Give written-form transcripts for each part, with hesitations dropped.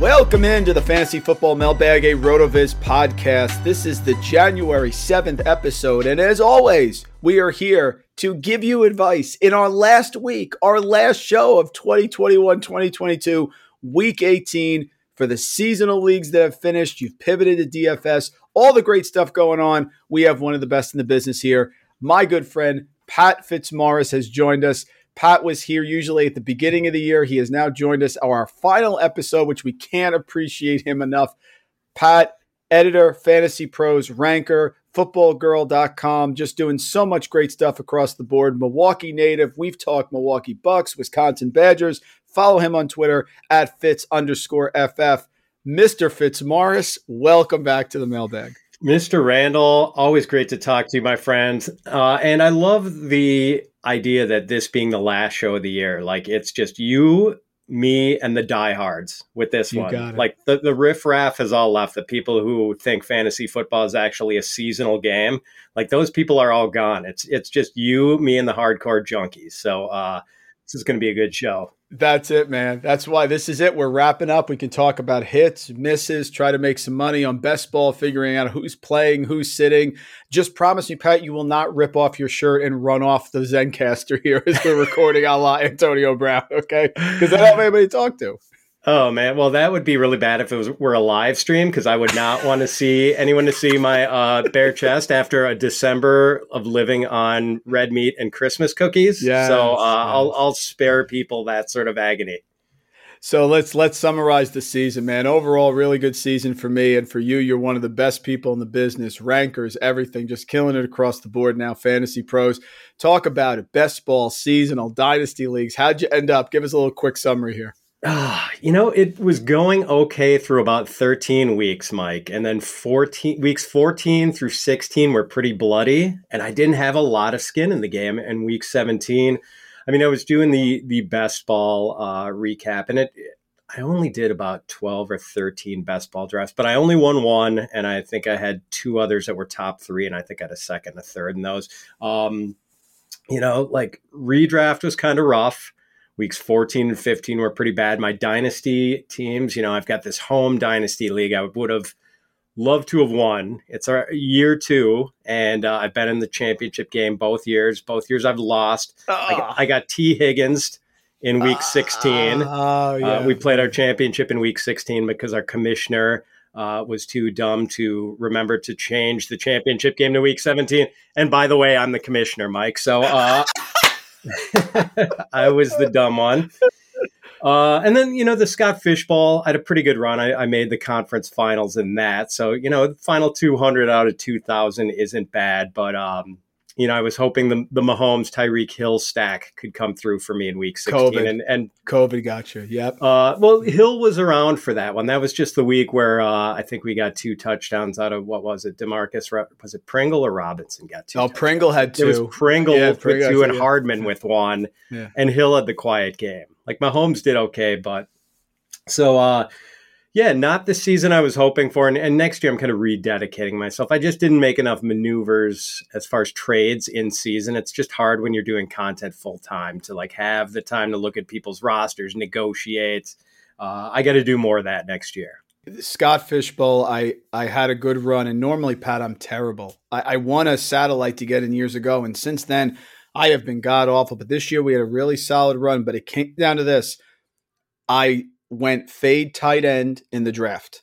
Welcome into the Fantasy Football Mailbag, a RotoViz podcast. This is the January 7th episode, and as always, we are here to give you advice. In our last week, our last show of 2021-2022, Week 18, for the seasonal leagues that have finished, you've pivoted to DFS, all the great stuff going on. We have one of the best in the business here. My good friend, Pat Fitzmaurice, has joined us. Pat was here usually at the beginning of the year. He has now joined us on our final episode, which we can't appreciate him enough. Pat, editor, Fantasy Pros, ranker, footballgirl.com, just doing so much great stuff across the board. Milwaukee native. We've talked Milwaukee Bucks, Wisconsin Badgers. Follow him on Twitter at @Fitz_FF. Mr. Fitzmaurice, welcome back to the mailbag. Mr. Randall, always great to talk to you, my friends. And I love the idea that this being the last show of the year, like it's just you, me, and the diehards with this one. Like the riffraff has all left. The people who think fantasy football is actually a seasonal game, like those people are all gone. It's just you, me, and the hardcore junkies. So this is going to be a good show. That's it, man. That's why this is it. We're wrapping up. We can talk about hits, misses, try to make some money on best ball, figuring out who's playing, who's sitting. Just promise me, Pat, you will not rip off your shirt and run off the Zencaster here as we're recording a la Antonio Brown, okay? Because I don't have anybody to talk to. Oh, man. Well, that would be really bad if it were a live stream, because I would not want to see anyone to see my bare chest after a December of living on red meat and Christmas cookies. Yes, so yes. I'll spare people that sort of agony. So let's summarize the season, man. Overall, really good season for me and for you. You're one of the best people in the business, rankers, everything, just killing it across the board now. Fantasy Pros, talk about it. Best ball, seasonal, dynasty leagues. How'd you end up? Give us a little quick summary here. You know, it was going okay through about 13 weeks, Mike. And then weeks 14 through 16 were pretty bloody. And I didn't have a lot of skin in the game. And week 17, I mean, I was doing the best ball recap. And I only did about 12 or 13 best ball drafts. But I only won one. And I think I had two others that were top three. And I think I had a second, a third in those. You know, like redraft was kind of rough. Weeks 14 and 15 were pretty bad. My dynasty teams, you know, I've got this home dynasty league I would have loved to have won. It's our year two, and I've been in the championship game both years. Both years I've lost. I got T. Higgins in week 16. We played our championship in week 16 because our commissioner was too dumb to remember to change the championship game to week 17. And by the way, I'm the commissioner, Mike. So... I was the dumb one. And then, you know, the Scott Fishbowl, I had a pretty good run. I made the conference finals in that. So, you know, the final 200 out of 2,000 isn't bad. But, you know, I was hoping the Mahomes, Tyreek Hill stack could come through for me in week 16. COVID. And COVID got you. Yep. Well, Hill was around for that one. That was just the week where I think we got two touchdowns out of, what was it, DeMarcus? Was it Pringle or Robinson got two? Oh, touchdowns. Pringle had two. It was Pringle with two and Hardman with one. Yeah. And Hill had the quiet game. Like Mahomes did okay, but So, yeah, not the season I was hoping for. And next year I'm kind of rededicating myself. I just didn't make enough maneuvers as far as trades in season. It's just hard when you're doing content full time to like have the time to look at people's rosters, negotiate. I got to do more of that next year. Scott Fishbowl, I had a good run. And normally, Pat, I'm terrible. I won a satellite to get in years ago. And since then, I have been god awful. But this year we had a really solid run. But it came down to this. I went fade tight end in the draft.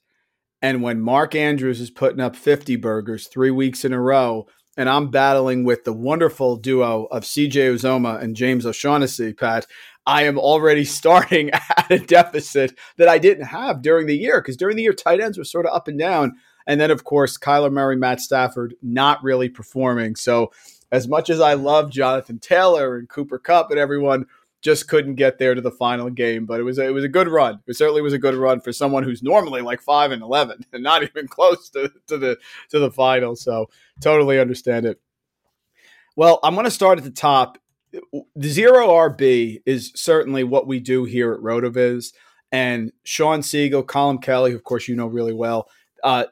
And when Mark Andrews is putting up 50 burgers 3 weeks in a row, and I'm battling with the wonderful duo of CJ Uzoma and James O'Shaughnessy, Pat, I am already starting at a deficit that I didn't have during the year, because during the year, tight ends were sort of up and down. And then, of course, Kyler Murray, Matt Stafford, not really performing. So as much as I love Jonathan Taylor and Cooper Kupp and everyone, just couldn't get there to the final game, but it was a good run. It certainly was a good run for someone who's normally like 5-11 and not even close to the final. So totally understand it. Well, I'm going to start at the top. The zero RB is certainly what we do here at RotoViz, and Sean Siegel, Colin Kelly, who of course you know really well.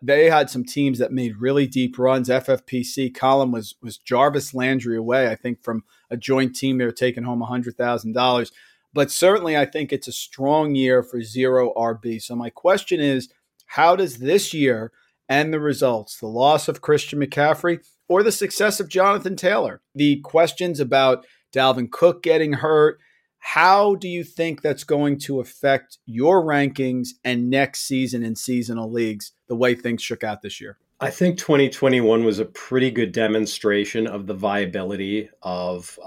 They had some teams that made really deep runs. FFPC, Colin was Jarvis Landry away, I think, from a joint team. They were taking home $100,000. But certainly I think it's a strong year for zero RB. So my question is, how does this year and the results, the loss of Christian McCaffrey or the success of Jonathan Taylor, the questions about Dalvin Cook getting hurt, how do you think that's going to affect your rankings and next season in seasonal leagues, the way things shook out this year? I think 2021 was a pretty good demonstration of the viability of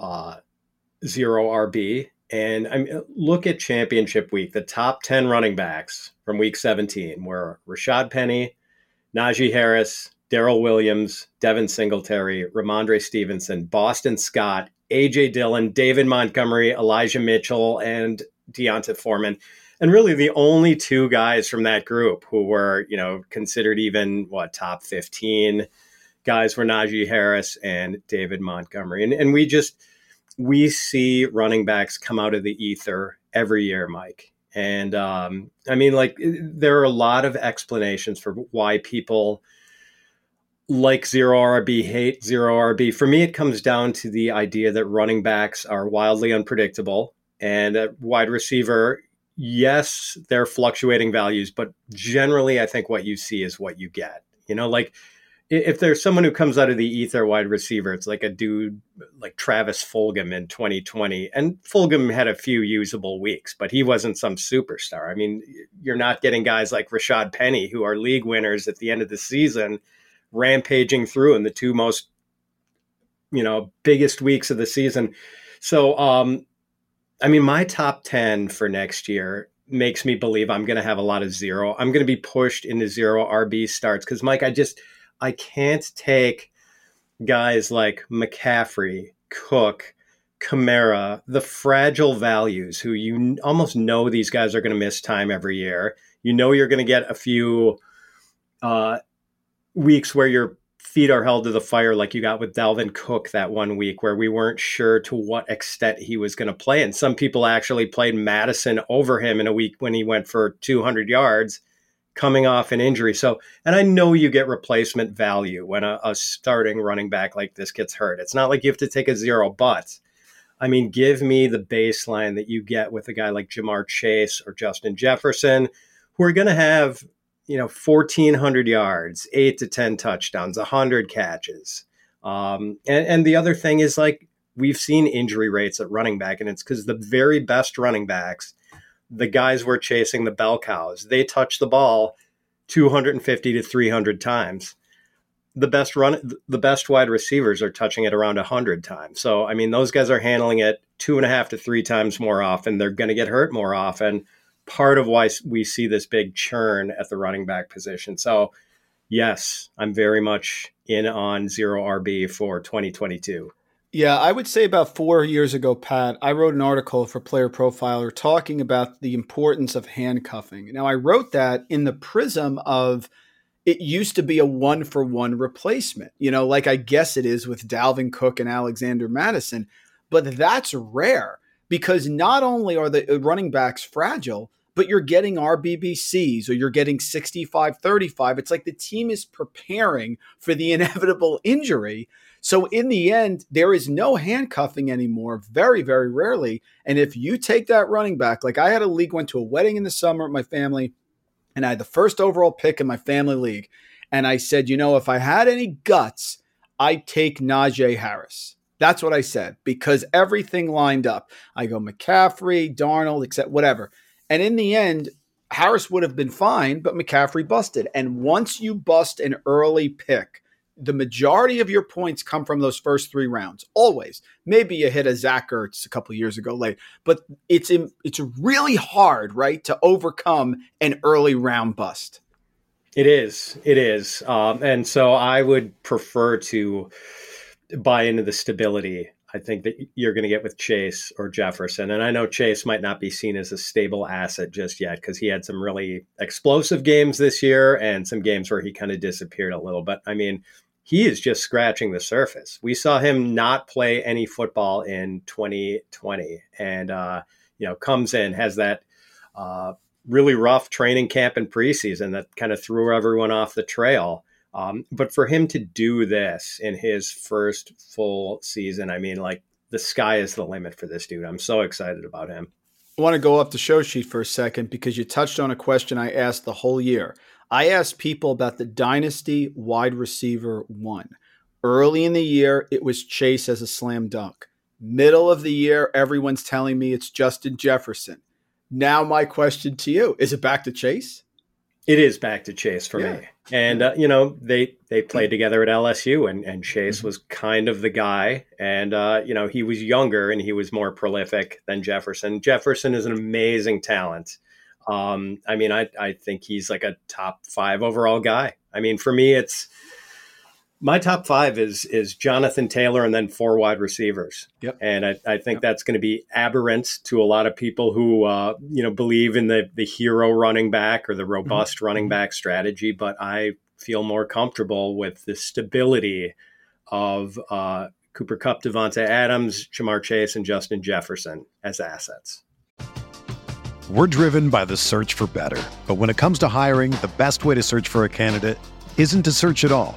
zero RB. And I mean, look at championship week. The top 10 running backs from week 17 were Rashad Penny, Najee Harris, Darrell Williams, Devin Singletary, Ramondre Stevenson, Boston Scott, A.J. Dillon, David Montgomery, Elijah Mitchell, and Deonta Foreman. And really the only two guys from that group who were, you know, considered even, top 15 guys were Najee Harris and David Montgomery. And we see running backs come out of the ether every year, Mike. And I mean, like, there are a lot of explanations for why people like zero RB, hate zero RB. For me, it comes down to the idea that running backs are wildly unpredictable, and a wide receiver, yes, they're fluctuating values, but generally I think what you see is what you get. You know, like if there's someone who comes out of the ether wide receiver, it's like a dude like Travis Fulgham in 2020. And Fulgham had a few usable weeks, but he wasn't some superstar. I mean, you're not getting guys like Rashad Penny, who are league winners at the end of the season, rampaging through in the two most, biggest weeks of the season. So, I mean, my top 10 for next year makes me believe I'm going to have a lot of zero. I'm going to be pushed into zero RB starts because, Mike, I can't take guys like McCaffrey, Cook, Kamara, the fragile values who you almost know these guys are going to miss time every year. You know you're going to get a few weeks where your feet are held to the fire, like you got with Dalvin Cook that one week where we weren't sure to what extent he was going to play. And some people actually played Madison over him in a week when he went for 200 yards coming off an injury. So, and I know you get replacement value when a starting running back like this gets hurt. It's not like you have to take a zero, but I mean, give me the baseline that you get with a guy like Ja'Marr Chase or Justin Jefferson, who are going to have 1,400 yards, 8 to 10 touchdowns, 100 catches. And the other thing is, like, we've seen injury rates at running back, and it's because the very best running backs, the guys we're chasing, the bell cows, they touch the ball 250 to 300 times. The best wide receivers are touching it around 100 times. So, I mean, those guys are handling it 2.5 to 3 times more often. They're going to get hurt more often. Part of why we see this big churn at the running back position. So, yes, I'm very much in on zero RB for 2022. Yeah, I would say about 4 years ago, Pat, I wrote an article for Player Profiler talking about the importance of handcuffing. Now, I wrote that in the prism of it used to be a 1-for-1 replacement, like I guess it is with Dalvin Cook and Alexander Madison, but that's rare because not only are the running backs fragile, but you're getting RBBCs or you're getting 65-35. It's like the team is preparing for the inevitable injury. So in the end, there is no handcuffing anymore, very, very rarely. And if you take that running back, like I had a league, went to a wedding in the summer with my family, and I had the first overall pick in my family league. And I said, you know, if I had any guts, I'd take Najee Harris. That's what I said, because everything lined up. I go McCaffrey, Darnold, except whatever. And in the end, Harris would have been fine, but McCaffrey busted. And once you bust an early pick, the majority of your points come from those first three rounds. Always. Maybe you hit a Zach Ertz a couple of years ago late, but it's really hard, right, to overcome an early round bust. It is. It is. And so I would prefer to buy into the stability I think that you're going to get with Chase or Jefferson. And I know Chase might not be seen as a stable asset just yet because he had some really explosive games this year and some games where he kind of disappeared a little. But I mean, he is just scratching the surface. We saw him not play any football in 2020 and, you know, comes in, has that really rough training camp and preseason that kind of threw everyone off the trail. But for him to do this in his first full season, I mean, like the sky is the limit for this dude. I'm so excited about him. I want to go up the show sheet for a second because you touched on a question I asked the whole year. I asked people about the dynasty wide receiver one. Early in the year, it was Chase as a slam dunk. Middle of the year, everyone's telling me it's Justin Jefferson. Now my question to you, is it back to Chase? It is back to Chase for me. And, you know, they played together at LSU and Chase was kind of the guy. And, you know, he was younger and he was more prolific than Jefferson. Jefferson is an amazing talent. I mean, I think he's like a top five overall guy. I mean, for me, it's my top five is Jonathan Taylor and then four wide receivers. Yep. And I think that's going to be aberrant to a lot of people who, you know, believe in the hero running back or the robust running back strategy. But I feel more comfortable with the stability of Cooper Kupp, Devonta Adams, Ja'Marr Chase, and Justin Jefferson as assets. We're driven by the search for better. But when it comes to hiring, the best way to search for a candidate isn't to search at all.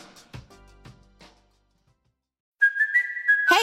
Hey,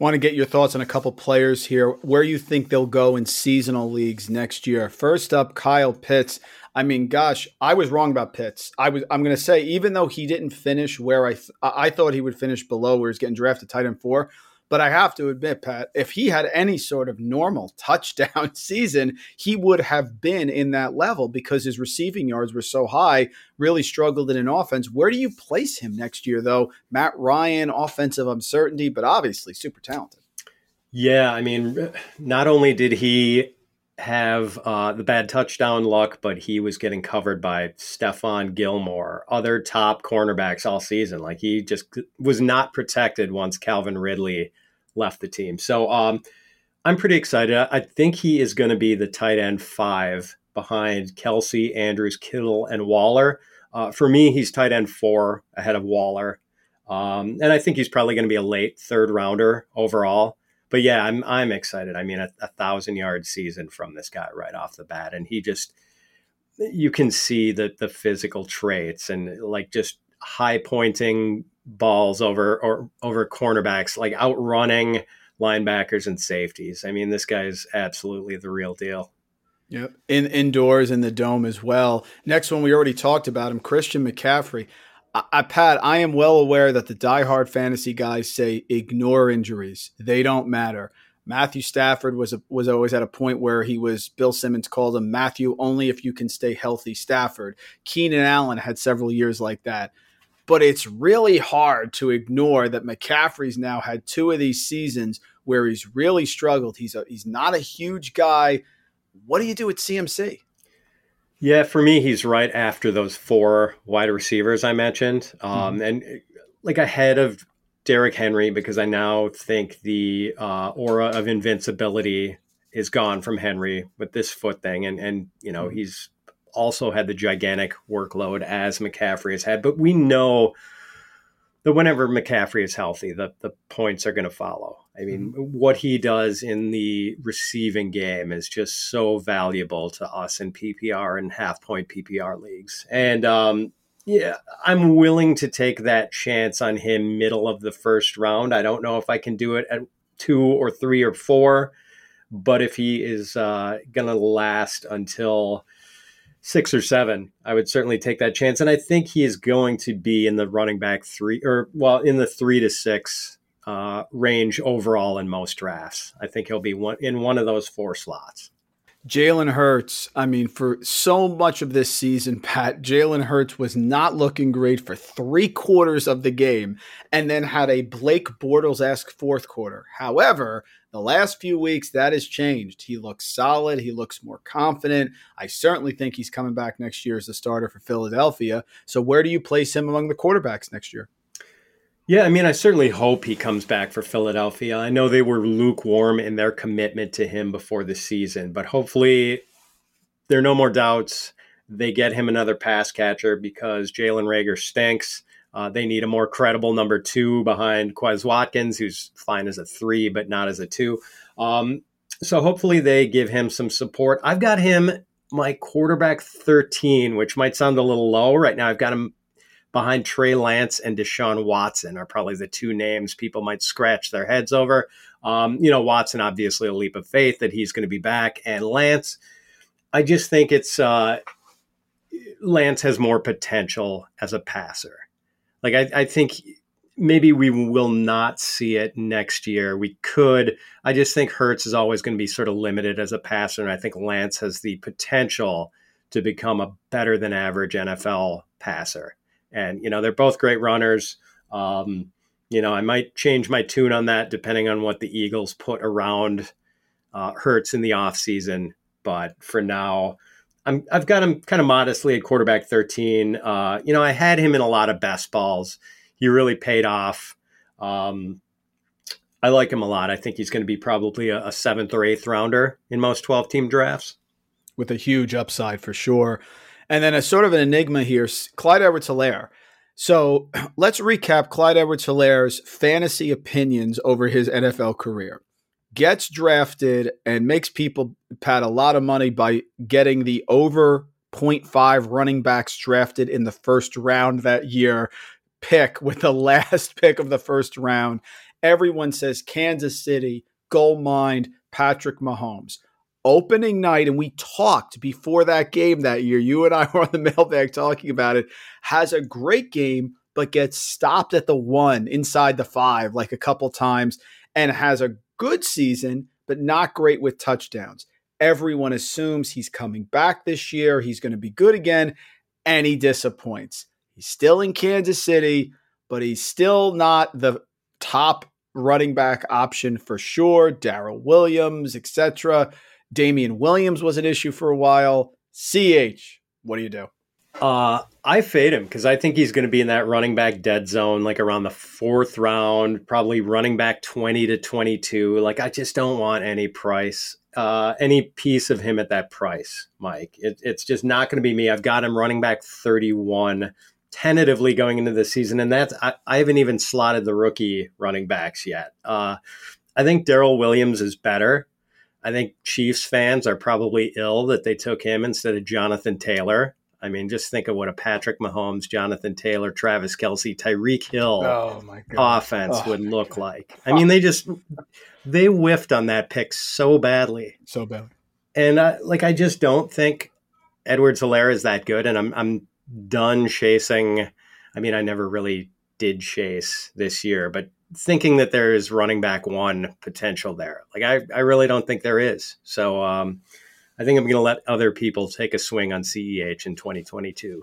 Want to get your thoughts on a couple players here, where you think they'll go in seasonal leagues next year. First up, Kyle Pitts. I mean, gosh, I was wrong about Pitts. I'm going to say, even though he didn't finish where I thought he would finish below where he's getting drafted tight end 4, but I have to admit, Pat, if he had any sort of normal touchdown season, he would have been in that level because his receiving yards were so high, really struggled in an offense. Where do you place him next year, though? Matt Ryan, offensive uncertainty, but obviously super talented. Yeah, I mean, not only did he have the bad touchdown luck, but he was getting covered by Stephon Gilmore, other top cornerbacks all season. Like he just was not protected once Calvin Ridley left the team. So I'm pretty excited. I think he is going to be the tight end 5 behind Kelce, Andrews, Kittle, and Waller. For me, he's tight end 4 ahead of Waller. And I think he's probably going to be a late third rounder overall. But yeah, I'm excited. I mean, a 1,000-yard season from this guy right off the bat. And he just, you can see the physical traits and like just high pointing balls over cornerbacks, like outrunning linebackers and safeties. I mean, this guy is absolutely the real deal. Yep. Indoors in the dome as well. Next one, we already talked about him, Christian McCaffrey. Pat, I am well aware that the diehard fantasy guys say ignore injuries. They don't matter. Matthew Stafford was always at a point where he was, Bill Simmons called him Matthew only if you can stay healthy Stafford. Keenan Allen had several years like that. But it's really hard to ignore that McCaffrey's now had 2 of these seasons where he's really struggled. He's not a huge guy. What do you do at CMC? Yeah, for me, he's right after those 4 wide receivers I mentioned. And like ahead of Derrick Henry, because I now think the aura of invincibility is gone from Henry with this foot thing. And you know, he's also had the gigantic workload as McCaffrey has had, but we know that whenever McCaffrey is healthy, the points are going to follow. I mean, what he does in the receiving game is just so valuable to us in PPR and half point PPR leagues. And yeah, I'm willing to take that chance on him middle of the first round. I don't know if I can do it at 2 or 3 or 4, but if he is going to last until 6 or 7, I would certainly take that chance. And I think he is going to be in the running back 3 or, well, in the 3 to 6 range overall in most drafts. I think he'll be in one of those 4 slots. Jalen Hurts, I mean, for so much of this season, Pat, Jalen Hurts was not looking great for 3/4 of the game and then had a Blake Bortles-esque 4th quarter. However, the last few weeks, that has changed. He looks solid. He looks more confident. I certainly think he's coming back next year as a starter for Philadelphia. So where do you place him among the quarterbacks next year? Yeah, I mean, I certainly hope he comes back for Philadelphia. I know they were lukewarm in their commitment to him before the season, but hopefully there are no more doubts. They get him another pass catcher because Jalen Reagor stinks. They need a more credible number 2 behind Quez Watkins, who's fine as a 3, but not as a 2. So hopefully they give him some support. I've got him, my quarterback 13, which might sound a little low right now. I've got him behind Trey Lance and Deshaun Watson are probably the 2 names people might scratch their heads over. You know, Watson, obviously a leap of faith that he's going to be back. And Lance, I just think it's Lance has more potential as a passer. Like, I think maybe we will not see it next year. We could. I just think Hurts is always going to be sort of limited as a passer, and I think Lance has the potential to become a better than average NFL passer. And, you know, they're both great runners. You know, I might change my tune on that depending on what the Eagles put around Hurts in the offseason. But for now, I've got him kind of modestly at quarterback 13. You know, I had him in a lot of best balls. He really paid off. I like him a lot. I think he's going to be probably a 7th or 8th rounder in most 12-team drafts. With a huge upside for sure. And then a sort of an enigma here, Clyde Edwards-Helaire. So let's recap Clyde Edwards-Helaire's fantasy opinions over his NFL career. Gets drafted and makes people, Pat, a lot of money by getting the over 0.5 running backs drafted in the first round that year pick with the last pick of the first round. Everyone says Kansas City, gold mine, Patrick Mahomes. Opening night, and we talked before that game that year, you and I were on the mailbag talking about it, has a great game but gets stopped at the 1 inside the 5 like a couple times and has a good season, but not great with touchdowns. Everyone assumes he's coming back this year. He's going to be good again, and he disappoints. He's still in Kansas City, but he's still not the top running back option for sure. Darrell Williams, etc. Damian Williams was an issue for a while. CH, what do you do? I fade him because I think he's going to be in that running back dead zone, like around the fourth round, probably running back 20 to 22. Like, I just don't want any price, any piece of him at that price, Mike. It's just not going to be me. I've got him running back 31 tentatively going into the season. And that's, I haven't even slotted the rookie running backs yet. I think Darrell Williams is better. I think Chiefs fans are probably ill that they took him instead of Jonathan Taylor. I mean, just think of what a Patrick Mahomes, Jonathan Taylor, Travis Kelce, Tyreek Hill offense would look like. I mean, they whiffed on that pick so badly. So badly. And I just don't think Edwards-Helaire is that good. And I'm done chasing. I mean, I never really did chase this year, but thinking that there is running back one potential there. Like, I really don't think there is. So, I think I'm going to let other people take a swing on CEH in 2022.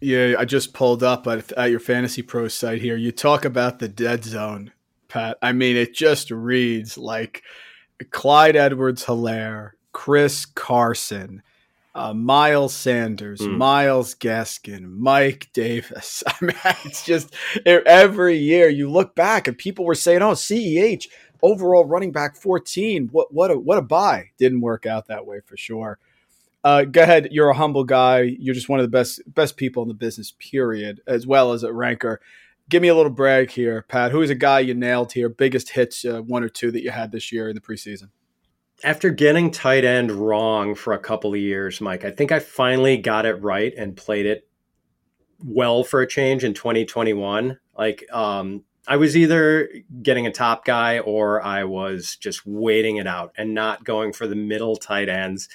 Yeah, I just pulled up at your Fantasy Pro site here. You talk about the dead zone, Pat. I mean, it just reads like Clyde Edwards-Helaire, Chris Carson, Miles Sanders, Miles Gaskin, Mike Davis. I mean, it's just every year you look back and people were saying, oh, CEH, overall running back 14. What a buy. Didn't work out that way for sure. Go ahead. You're a humble guy. You're just one of the best people in the business, period, as well as a ranker. Give me a little brag here, Pat. Who is a guy you nailed here? Biggest hits, one or two that you had this year in the preseason? After getting tight end wrong for a couple of years, Mike, I think I finally got it right and played it well for a change in 2021. I was either getting a top guy or I was just waiting it out and not going for the middle tight ends.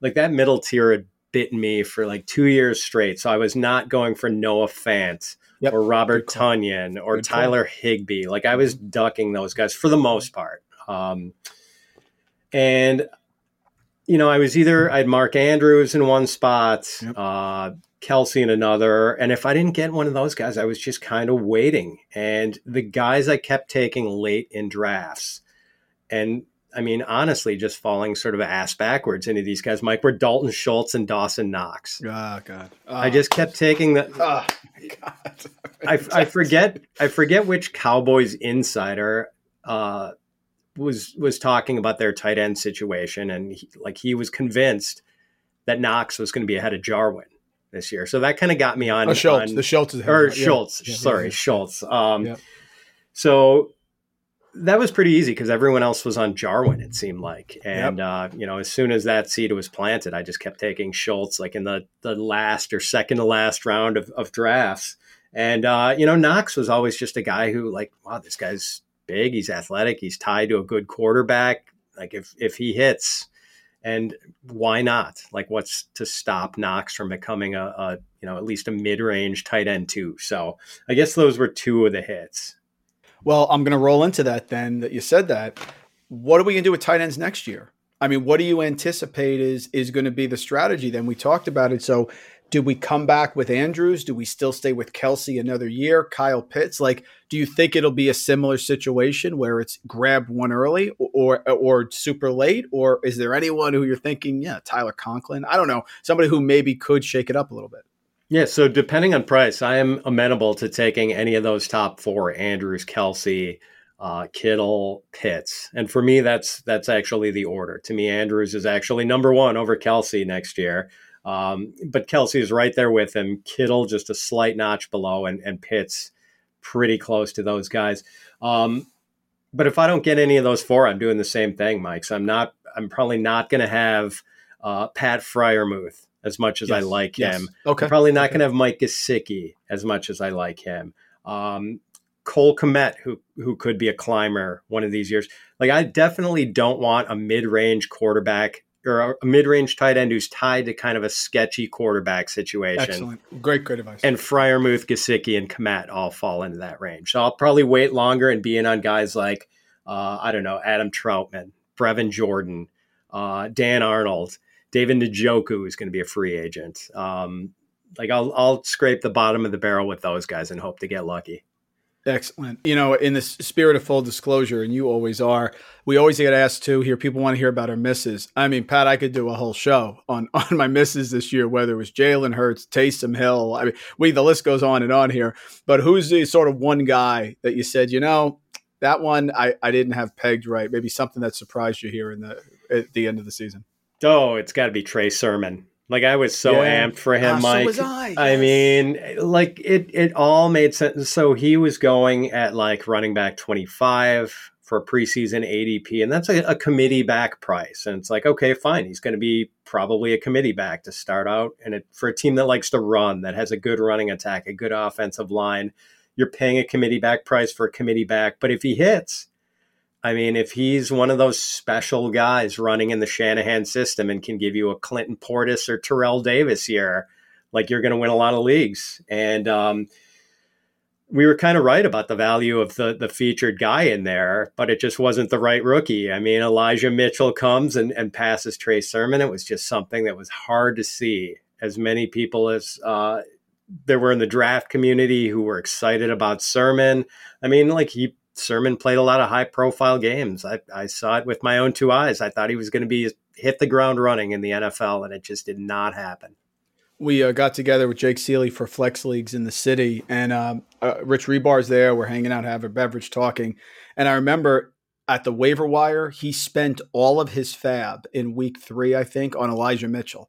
Like, that middle tier had bitten me for like 2 years straight. So I was not going for Noah Fant or Robert Tonyan or Tyler Higbee. Like, I was ducking those guys for the most part. And, you know, I had Mark Andrews in one spot, Kelce in another. And if I didn't get one of those guys, I was just kind of waiting. And the guys I kept taking late in drafts, and I mean, honestly, just falling sort of ass backwards into these guys, Mike, were Dalton Schultz and Dawson Knox. Oh, God. Oh, I just kept taking the... Oh, my God. I forget which Cowboys insider was talking about their tight end situation. And he was convinced that Knox was going to be ahead of Jarwin this year. So that kind of got me on Schultz. Schultz. So that was pretty easy because everyone else was on Jarwin, it seemed like. And, as soon as that seed was planted, I just kept taking Schultz like in the last or second to last round of drafts. And, Knox was always just a guy who, like, wow, this guy's big. He's athletic. He's tied to a good quarterback. Like, if he hits, and why not? Like, what's to stop Knox from becoming a at least a mid-range tight end too? So I guess those were two of the hits. Well, I'm going to roll into that then that you said that. What are we going to do with tight ends next year? I mean, what do you anticipate is going to be the strategy then? We talked about it. So do we come back with Andrews? Do we still stay with Kelce another year? Kyle Pitts? Like, do you think it'll be a similar situation where it's grab one early or super late? Or is there anyone who you're thinking, Tyler Conklin? I don't know. Somebody who maybe could shake it up a little bit. Yeah. So depending on price, I am amenable to taking any of those top four: Andrews, Kelce, Kittle, Pitts. And for me, that's actually the order. To me, Andrews is actually number one over Kelce next year. But Kelce is right there with him. Kittle just a slight notch below, and Pitts pretty close to those guys. But if I don't get any of those four, I'm doing the same thing, Mike. So I'm probably not going to have Pat Freiermuth as much as I like him. Okay. I'm probably not going to have Mike Gesicki as much as I like him. Cole Kmet, who could be a climber one of these years. Like, I definitely don't want a mid-range quarterback or a mid-range tight end who's tied to kind of a sketchy quarterback situation. Excellent. Great advice. And Freiermuth, Gesicki, and Kmet all fall into that range. So I'll probably wait longer and be in on guys like, Adam Troutman, Brevin Jordan, Dan Arnold, David Njoku is going to be a free agent. I'll scrape the bottom of the barrel with those guys and hope to get lucky. Excellent. You know, in the spirit of full disclosure, and you always are, we always get asked to hear, people want to hear about our misses. I mean, Pat, I could do a whole show on my misses this year, whether it was Jalen Hurts, Taysom Hill. I mean, the list goes on and on here. But who's the sort of one guy that you said, you know, that one I didn't have pegged right? Maybe something that surprised you here at the end of the season. Oh, it's got to be Trey Sermon. Like, I was so amped for him, Mike. So was I. Yes. I mean, like, it all made sense. So he was going at, like, running back 25 for preseason ADP, and that's a committee back price. And it's like, okay, fine. He's going to be probably a committee back to start out. And for a team that likes to run, that has a good running attack, a good offensive line, you're paying a committee back price for a committee back. But if he hits, I mean, if he's one of those special guys running in the Shanahan system and can give you a Clinton Portis or Terrell Davis year, like, you're going to win a lot of leagues. And we were kind of right about the value of the featured guy in there, but it just wasn't the right rookie. I mean, Elijah Mitchell comes and passes Trey Sermon. It was just something that was hard to see. As many people as there were in the draft community who were excited about Sermon, I mean, like, Sermon played a lot of high-profile games. I saw it with my own two eyes. I thought he was going to be hit the ground running in the NFL, and it just did not happen. We got together with Jake Seeley for Flex Leagues in the city, and Rich Rebar's there. We're hanging out, having a beverage, talking. And I remember at the waiver wire, he spent all of his fab in week 3, I think, on Elijah Mitchell.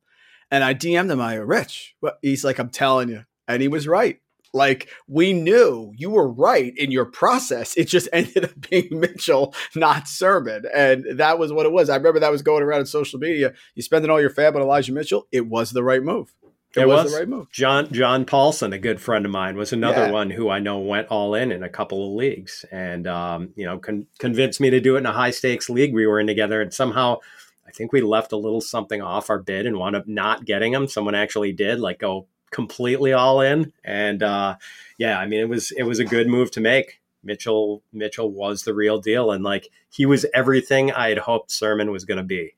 And I DM'd him, I go, Rich, he's like, I'm telling you. And he was right. Like, we knew you were right in your process. It just ended up being Mitchell, not Sermon. And that was what it was. I remember that was going around on social media. You spending all your fab on Elijah Mitchell. It was the right move. It was the right move. John Paulson, a good friend of mine, was another one who I know went all in a couple of leagues and, you know, convinced me to do it in a high stakes league we were in together. And somehow I think we left a little something off our bid and wound up not getting him. Someone actually did, like, go completely all in. And I mean, it was a good move to make. Mitchell was the real deal. And, like, he was everything I had hoped Sermon was going to be.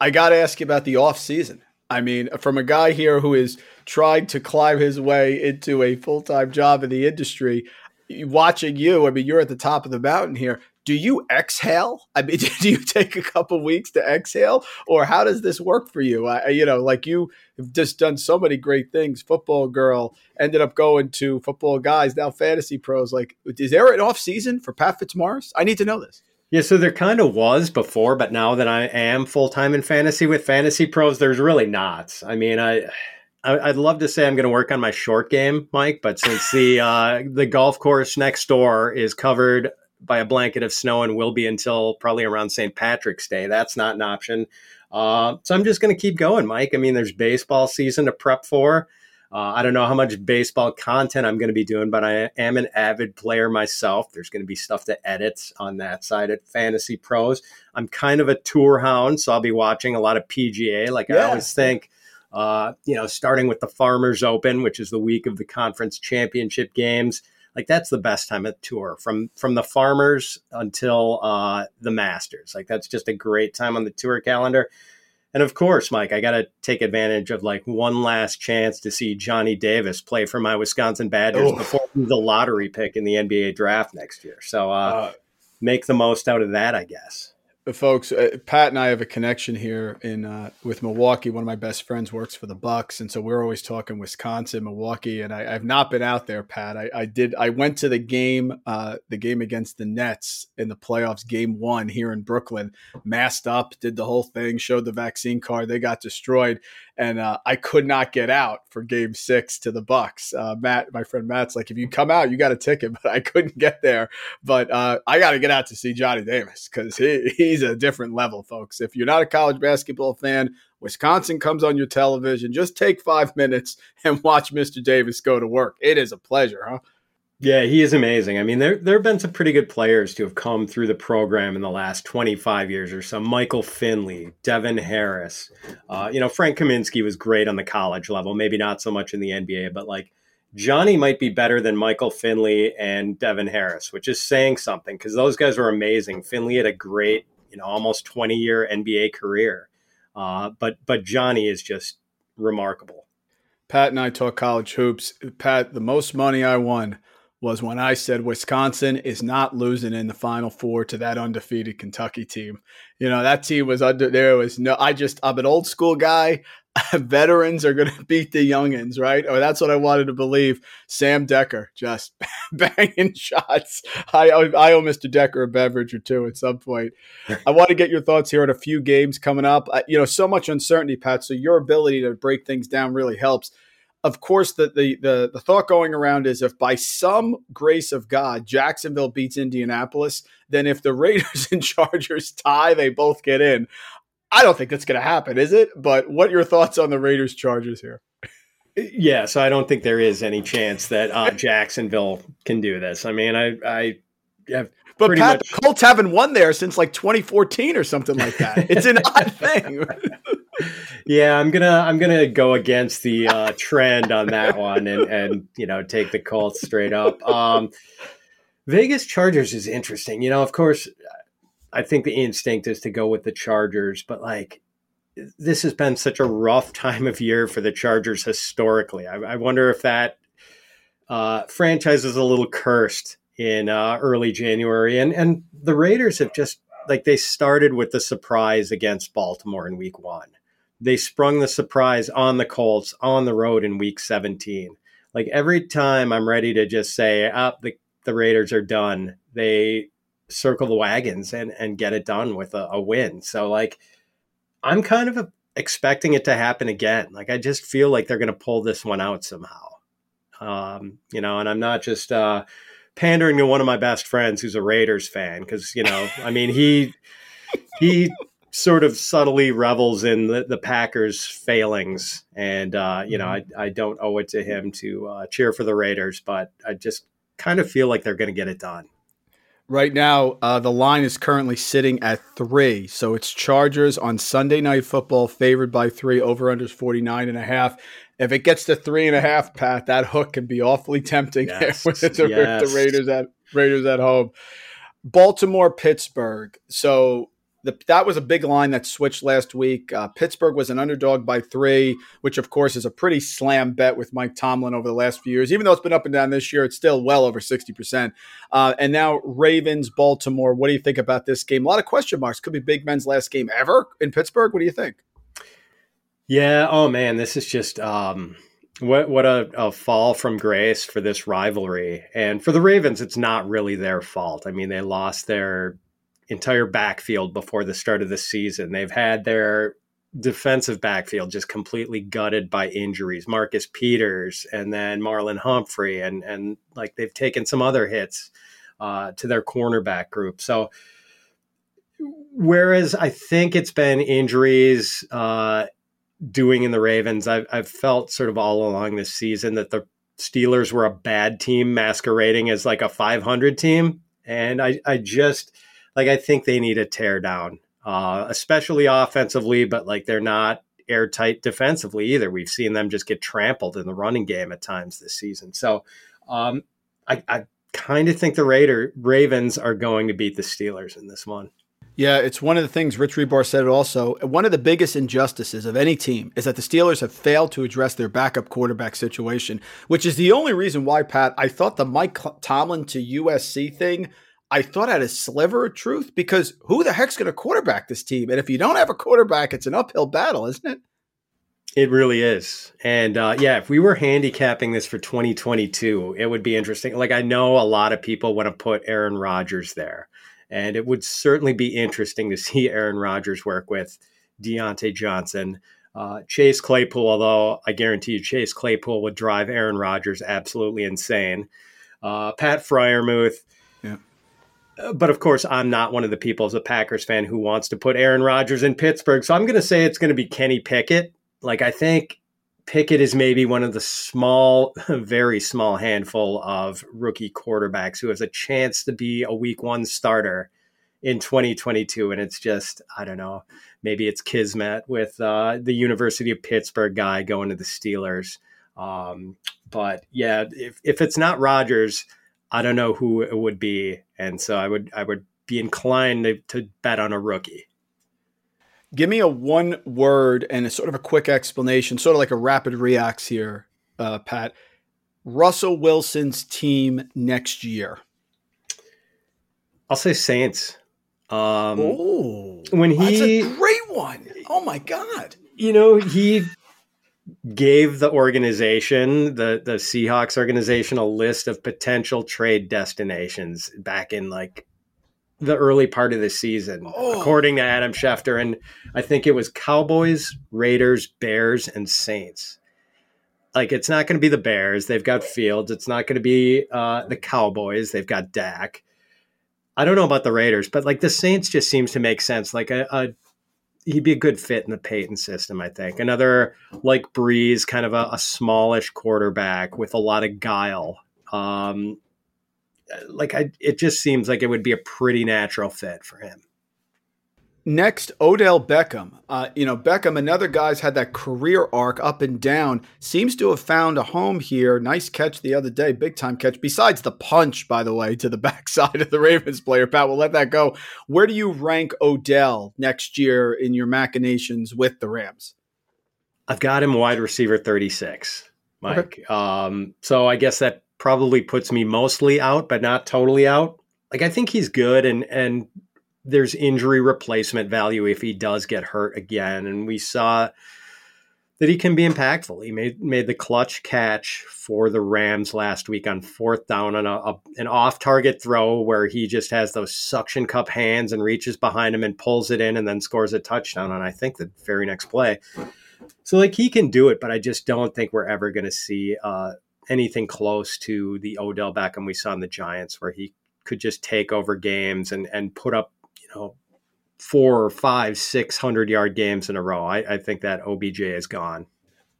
I got to ask you about the off season. I mean, from a guy here who has tried to climb his way into a full-time job in the industry, watching you, I mean, you're at the top of the mountain here. Do you exhale? I mean, do you take a couple weeks to exhale, or how does this work for you? You know, like, you have just done so many great things. Football Girl, ended up going to Football Guys, now Fantasy Pros. Like, is there an off season for Pat Fitzmaurice? I need to know this. Yeah, so there kind of was before, but now that I am full time in fantasy with Fantasy Pros, there's really not. I mean, I'd love to say I'm going to work on my short game, Mike, but since the golf course next door is covered by a blanket of snow and will be until probably around St. Patrick's Day, that's not an option. So I'm just going to keep going, Mike. I mean, there's baseball season to prep for. I don't know how much baseball content I'm going to be doing, but I am an avid player myself. There's going to be stuff to edit on that side at Fantasy Pros. I'm kind of a tour hound, so I'll be watching a lot of PGA. Like, I always think, you know, starting with the Farmers Open, which is the week of the conference championship games. Like, that's the best time at tour, from the Farmers until the Masters. Like, that's just a great time on the tour calendar. And of course, Mike, I got to take advantage of, like, one last chance to see Johnny Davis play for my Wisconsin Badgers before the lottery pick in the NBA draft next year. So make the most out of that, I guess. Folks, Pat and I have a connection here in with Milwaukee. One of my best friends works for the Bucks, and so we're always talking Wisconsin, Milwaukee. And I've not been out there, Pat. I went to the game against the Nets in the playoffs, game 1 here in Brooklyn. Masked up, did the whole thing, showed the vaccine card. They got destroyed, and I could not get out for game 6 to the Bucks. Matt, my friend Matt's like, if you come out, you got a ticket, but I couldn't get there. But I got to get out to see Johnny Davis because he's a different level, folks. If you're not a college basketball fan, Wisconsin comes on your television. Just take 5 minutes and watch Mr. Davis go to work. It is a pleasure, huh? Yeah, he is amazing. I mean, there have been some pretty good players to have come through the program in the last 25 years or so. Michael Finley, Devin Harris. You know, Frank Kaminsky was great on the college level, maybe not so much in the NBA, but, like, Johnny might be better than Michael Finley and Devin Harris, which is saying something because those guys were amazing. Finley had a great, you know, almost 20-year NBA career. But Johnny is just remarkable. Pat and I talk college hoops. Pat, the most money I won was when I said Wisconsin is not losing in the Final Four to that undefeated Kentucky team. You know, that team was under – there was no – I'm an old school guy. Veterans are going to beat the youngins, right? Or that's what I wanted to believe. Sam Decker just banging shots. I owe Mr. Decker a beverage or two at some point. I want to get your thoughts here on a few games coming up. You know, so much uncertainty, Pat, so your ability to break things down really helps. Of course, the thought going around is if by some grace of God, Jacksonville beats Indianapolis, then if the Raiders and Chargers tie, they both get in. I don't think that's going to happen, is it? But what are your thoughts on the Raiders Chargers here? Yeah, so I don't think there is any chance that Jacksonville can do this. I mean, I have but pretty Pat, much... the Colts haven't won there since like 2014 or something like that. It's an odd thing. Yeah, I'm gonna go against the trend on that one, and you know, take the Colts straight up. Vegas Chargers is interesting. You know, of course. I think the instinct is to go with the Chargers, but like this has been such a rough time of year for the Chargers historically. I wonder if that franchise is a little cursed in early January, and the Raiders have just like they started with the surprise against Baltimore in week one. They sprung the surprise on the Colts on the road in week 17. Like every time I'm ready to just say, the Raiders are done. They circle the wagons and get it done with a win. So like, I'm kind of expecting it to happen again. Like, I just feel like they're going to pull this one out somehow. You know, and I'm not just pandering to one of my best friends who's a Raiders fan. Cause you know, I mean, he sort of subtly revels in the Packers failings. And you know, I don't owe it to him to cheer for the Raiders, but I just kind of feel like they're going to get it done. Right now, the line is currently sitting at 3. So it's Chargers on Sunday Night Football, favored by 3, over-unders 49.5. If it gets to 3.5, Pat, that hook can be awfully tempting there with the Raiders at home. Baltimore, Pittsburgh. So that was a big line that switched last week. Pittsburgh was an underdog by 3, which, of course, is a pretty slam bet with Mike Tomlin over the last few years. Even though it's been up and down this year, it's still well over 60%. And now Ravens, Baltimore. What do you think about this game? A lot of question marks. Could be Big Ben's last game ever in Pittsburgh. What do you think? Yeah. Oh, man, this is just what a fall from grace for this rivalry. And for the Ravens, it's not really their fault. I mean, they lost their entire backfield before the start of the season. They've had their defensive backfield just completely gutted by injuries. Marcus Peters and then Marlon Humphrey and like they've taken some other hits to their cornerback group. So whereas I think it's been injuries doing in the Ravens, I've felt sort of all along this season that the Steelers were a bad team masquerading as like a 500 team. And I think they need a tear down, especially offensively, but like they're not airtight defensively either. We've seen them just get trampled in the running game at times this season. So I kind of think the Ravens are going to beat the Steelers in this one. Yeah, it's one of the things Rich Rebar said it also. One of the biggest injustices of any team is that the Steelers have failed to address their backup quarterback situation, which is the only reason why, Pat, I thought the Mike Tomlin to USC thing I thought I had a sliver of truth because who the heck's going to quarterback this team? And if you don't have a quarterback, it's an uphill battle, isn't it? It really is. And if we were handicapping this for 2022, it would be interesting. Like I know a lot of people want to put Aaron Rodgers there, and it would certainly be interesting to see Aaron Rodgers work with Deontay Johnson, Chase Claypool, although I guarantee you Chase Claypool would drive Aaron Rodgers absolutely insane. Pat Freiermuth. But, of course, I'm not one of the people as a Packers fan who wants to put Aaron Rodgers in Pittsburgh. So I'm going to say it's going to be Kenny Pickett. Like, I think Pickett is maybe one of the small, very small handful of rookie quarterbacks who has a chance to be a week one starter in 2022. And it's just, I don't know, maybe it's kismet with the University of Pittsburgh guy going to the Steelers. But, yeah, if it's not Rodgers, I don't know who it would be. And so I would be inclined to bet on a rookie. Give me a one word and a sort of a quick explanation, sort of like a rapid reacts here, Pat. Russell Wilson's team next year? I'll say Saints. That's a great one. Oh my God. You know, he gave the organization, the Seahawks organization, a list of potential trade destinations back in like the early part of the season, according to Adam Schefter. And I think it was Cowboys, Raiders, Bears, and Saints. Like, it's not going to be the Bears. They've got Fields. It's not going to be the Cowboys. They've got Dak. I don't know about the Raiders, but like the Saints just seems to make sense. Like he'd be a good fit in the Peyton system, I think. Another like Breeze, kind of a smallish quarterback with a lot of guile. It just seems like it would be a pretty natural fit for him. Next, Odell Beckham. Beckham, another guy's had that career arc up and down, seems to have found a home here. Nice catch the other day, big time catch, besides the punch, by the way, to the backside of the Ravens player. Pat, we'll let that go. Where do you rank Odell next year in your machinations with the Rams? I've got him wide receiver 36, Mike. Okay. So I guess that probably puts me mostly out, but not totally out. Like, I think he's good and there's injury replacement value if he does get hurt again. And we saw that he can be impactful. He made the clutch catch for the Rams last week on fourth down on an off-target throw where he just has those suction cup hands and reaches behind him and pulls it in and then scores a touchdown on, I think, the very next play. So, like, he can do it, but I just don't think we're ever going to see anything close to the Odell Beckham we saw in the Giants, where he could just take over games and put up 400-500-600-yard games in a row. I think that OBJ is gone.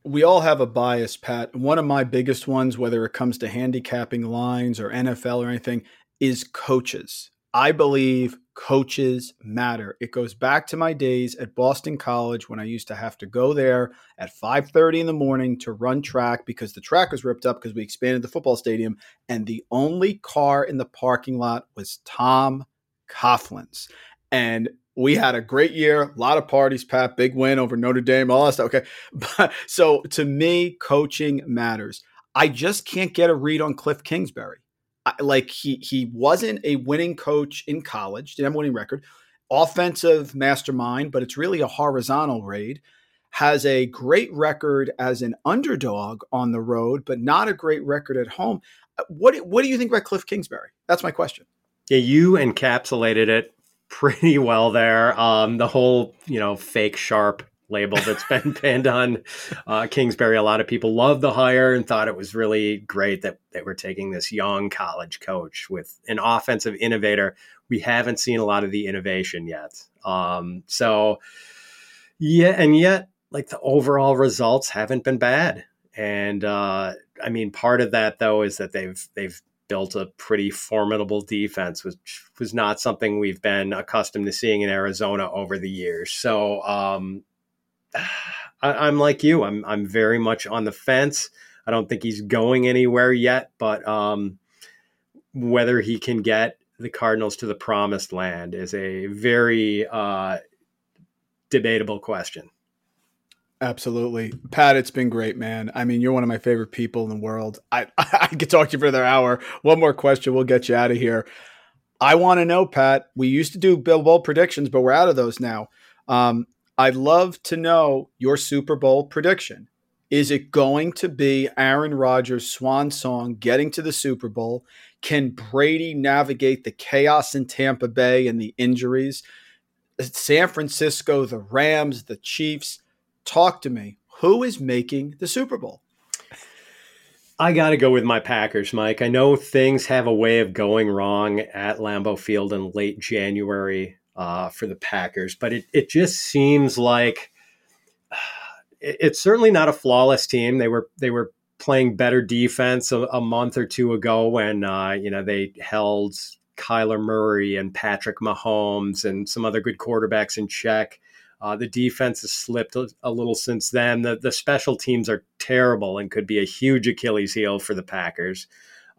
We all have a bias, Pat. One of my biggest ones, whether it comes to handicapping lines or NFL or anything, is coaches. I believe coaches matter. It goes back to my days at Boston College when I used to have to go there at 5:30 in the morning to run track because the track was ripped up because we expanded the football stadium, and the only car in the parking lot was Tom Coughlin's. And we had a great year, a lot of parties, Pat, big win over Notre Dame, all that stuff. Okay. But so to me, coaching matters. I just can't get a read on Cliff Kingsbury. He wasn't a winning coach in college, didn't have a winning record, offensive mastermind, but it's really a horizontal raid. Has a great record as an underdog on the road, but not a great record at home. What do you think about Cliff Kingsbury? That's my question. Yeah, you encapsulated it pretty well there. The whole, fake sharp label that's been pinned on Kingsbury. A lot of people loved the hire and thought it was really great that they were taking this young college coach with an offensive innovator. We haven't seen a lot of the innovation yet. And yet, like, the overall results haven't been bad. And part of that, though, is that they've built a pretty formidable defense, which was not something we've been accustomed to seeing in Arizona over the years. So I'm like you, I'm very much on the fence. I don't think he's going anywhere yet, but whether he can get the Cardinals to the promised land is a very debatable question. Absolutely. Pat, it's been great, man. I mean, you're one of my favorite people in the world. I could talk to you for another hour. One more question, we'll get you out of here. I want to know, Pat, we used to do bowl predictions, but we're out of those now. I'd love to know your Super Bowl prediction. Is it going to be Aaron Rodgers' swan song getting to the Super Bowl? Can Brady navigate the chaos in Tampa Bay and the injuries? San Francisco, the Rams, the Chiefs. Talk to me. Who is making the Super Bowl? I got to go with my Packers, Mike. I know things have a way of going wrong at Lambeau Field in late January for the Packers, but it just seems like it's certainly not a flawless team. They were playing better defense a month or two ago when they held Kyler Murray and Patrick Mahomes and some other good quarterbacks in check. The defense has slipped a little since then. The special teams are terrible and could be a huge Achilles heel for the Packers.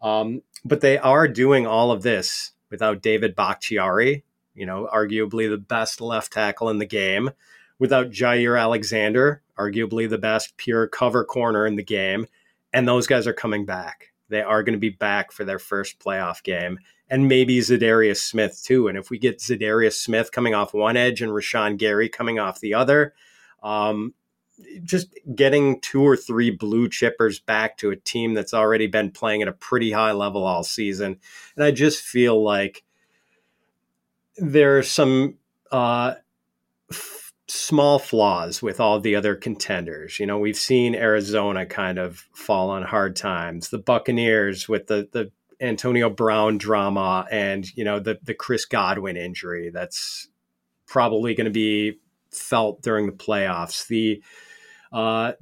But they are doing all of this without David Bakhtiari, arguably the best left tackle in the game, without Jair Alexander, arguably the best pure cover corner in the game, And those guys are coming back. They are going to be back for their first playoff game. And maybe Za'Darius Smith, too. And if we get Za'Darius Smith coming off one edge and Rashawn Gary coming off the other, just getting two or three blue chippers back to a team that's already been playing at a pretty high level all season. And I just feel like there are some small flaws with all the other contenders. You know, we've seen Arizona kind of fall on hard times. The Buccaneers with the Antonio Brown drama and, you know, the Chris Godwin injury that's probably going to be felt during the playoffs. The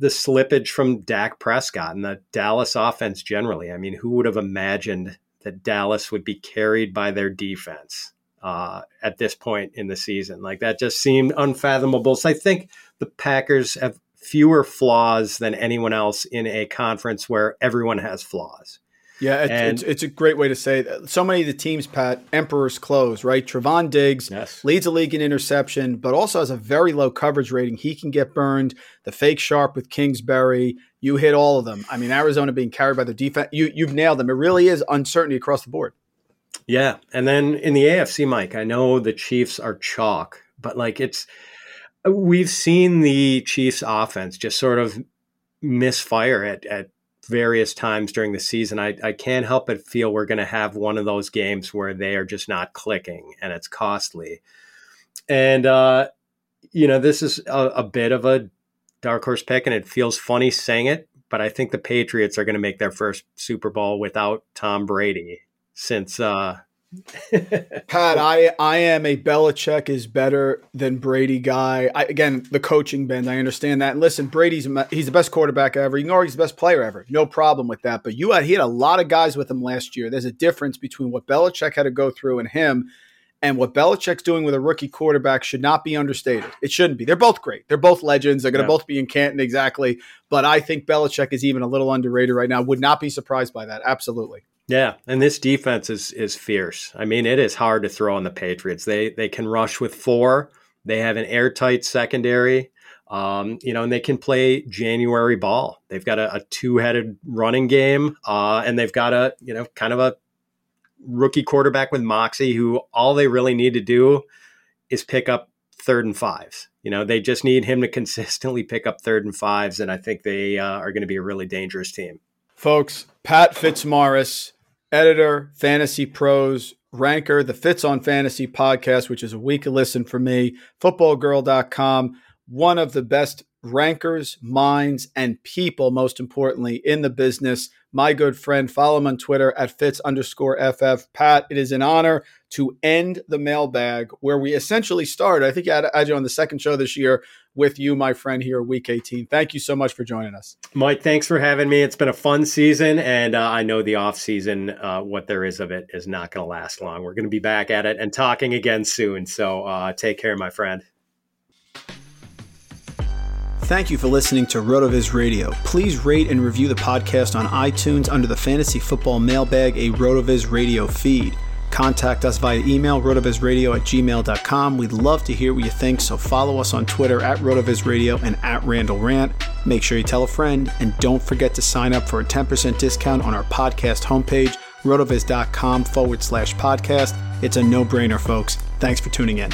slippage from Dak Prescott and the Dallas offense generally. I mean, who would have imagined that Dallas would be carried by their defense at this point in the season? Like, that just seemed unfathomable. So I think the Packers have fewer flaws than anyone else in a conference where everyone has flaws. Yeah, it's a great way to say that. So many of the teams, Pat, emperor's clothes, right? Trevon Diggs leads the league in interception, but also has a very low coverage rating. He can get burned. The fake sharp with Kingsbury, you hit all of them. I mean, Arizona being carried by the defense, you've nailed them. It really is uncertainty across the board. Yeah, and then in the AFC, Mike, I know the Chiefs are chalk, but like we've seen the Chiefs offense just sort of misfire at various times during the season. I can't help but feel we're going to have one of those games where they are just not clicking, and it's costly. And, you know, this is a bit of a dark horse pick, and it feels funny saying it, but I think the Patriots are going to make their first Super Bowl without Tom Brady since Pat, I am a Belichick is better than Brady guy. Again, the coaching bend, I understand that. And listen, he's the best quarterback ever. You can argue he's the best player ever. No problem with that. But he had a lot of guys with him last year. There's a difference between what Belichick had to go through and him, and what Belichick's doing with a rookie quarterback should not be understated. It shouldn't be. They're both great. They're both legends. They're going to both be in Canton, exactly. But I think Belichick is even a little underrated right now. Would not be surprised by that. Absolutely. Yeah, and this defense is fierce. I mean, it is hard to throw on the Patriots. They can rush with four. They have an airtight secondary, you know, and they can play January ball. They've got a two-headed running game, and they've got kind of a rookie quarterback with moxie who all they really need to do is pick up 3rd and 5s. You know, they just need him to consistently pick up 3rd and 5s, and I think they are going to be a really dangerous team. Folks, Pat Fitzmaurice, editor, Fantasy Pros, ranker, the Fitz on Fantasy podcast, which is a weekly listen for me, footballgirl.com, one of the best rankers, minds, and people, most importantly, in the business. My good friend, follow him on Twitter at @Fitz_FF. Pat, it is an honor to end the mailbag where we essentially started. I think I had you on the second show this year with you, my friend, here, week 18. Thank you so much for joining us. Mike, thanks for having me. It's been a fun season, and I know the off season, what there is of it, is not going to last long. We're going to be back at it and talking again soon. So take care, my friend. Thank you for listening to RotoViz Radio. Please rate and review the podcast on iTunes under the Fantasy Football Mailbag, a RotoViz Radio feed. Contact us via email, rotovizradio@gmail.com. We'd love to hear what you think, so follow us on Twitter at @RotoVizRadio and at @RandallRant. Make sure you tell a friend, and don't forget to sign up for a 10% discount on our podcast homepage, rotoviz.com/podcast. It's a no-brainer, folks. Thanks for tuning in.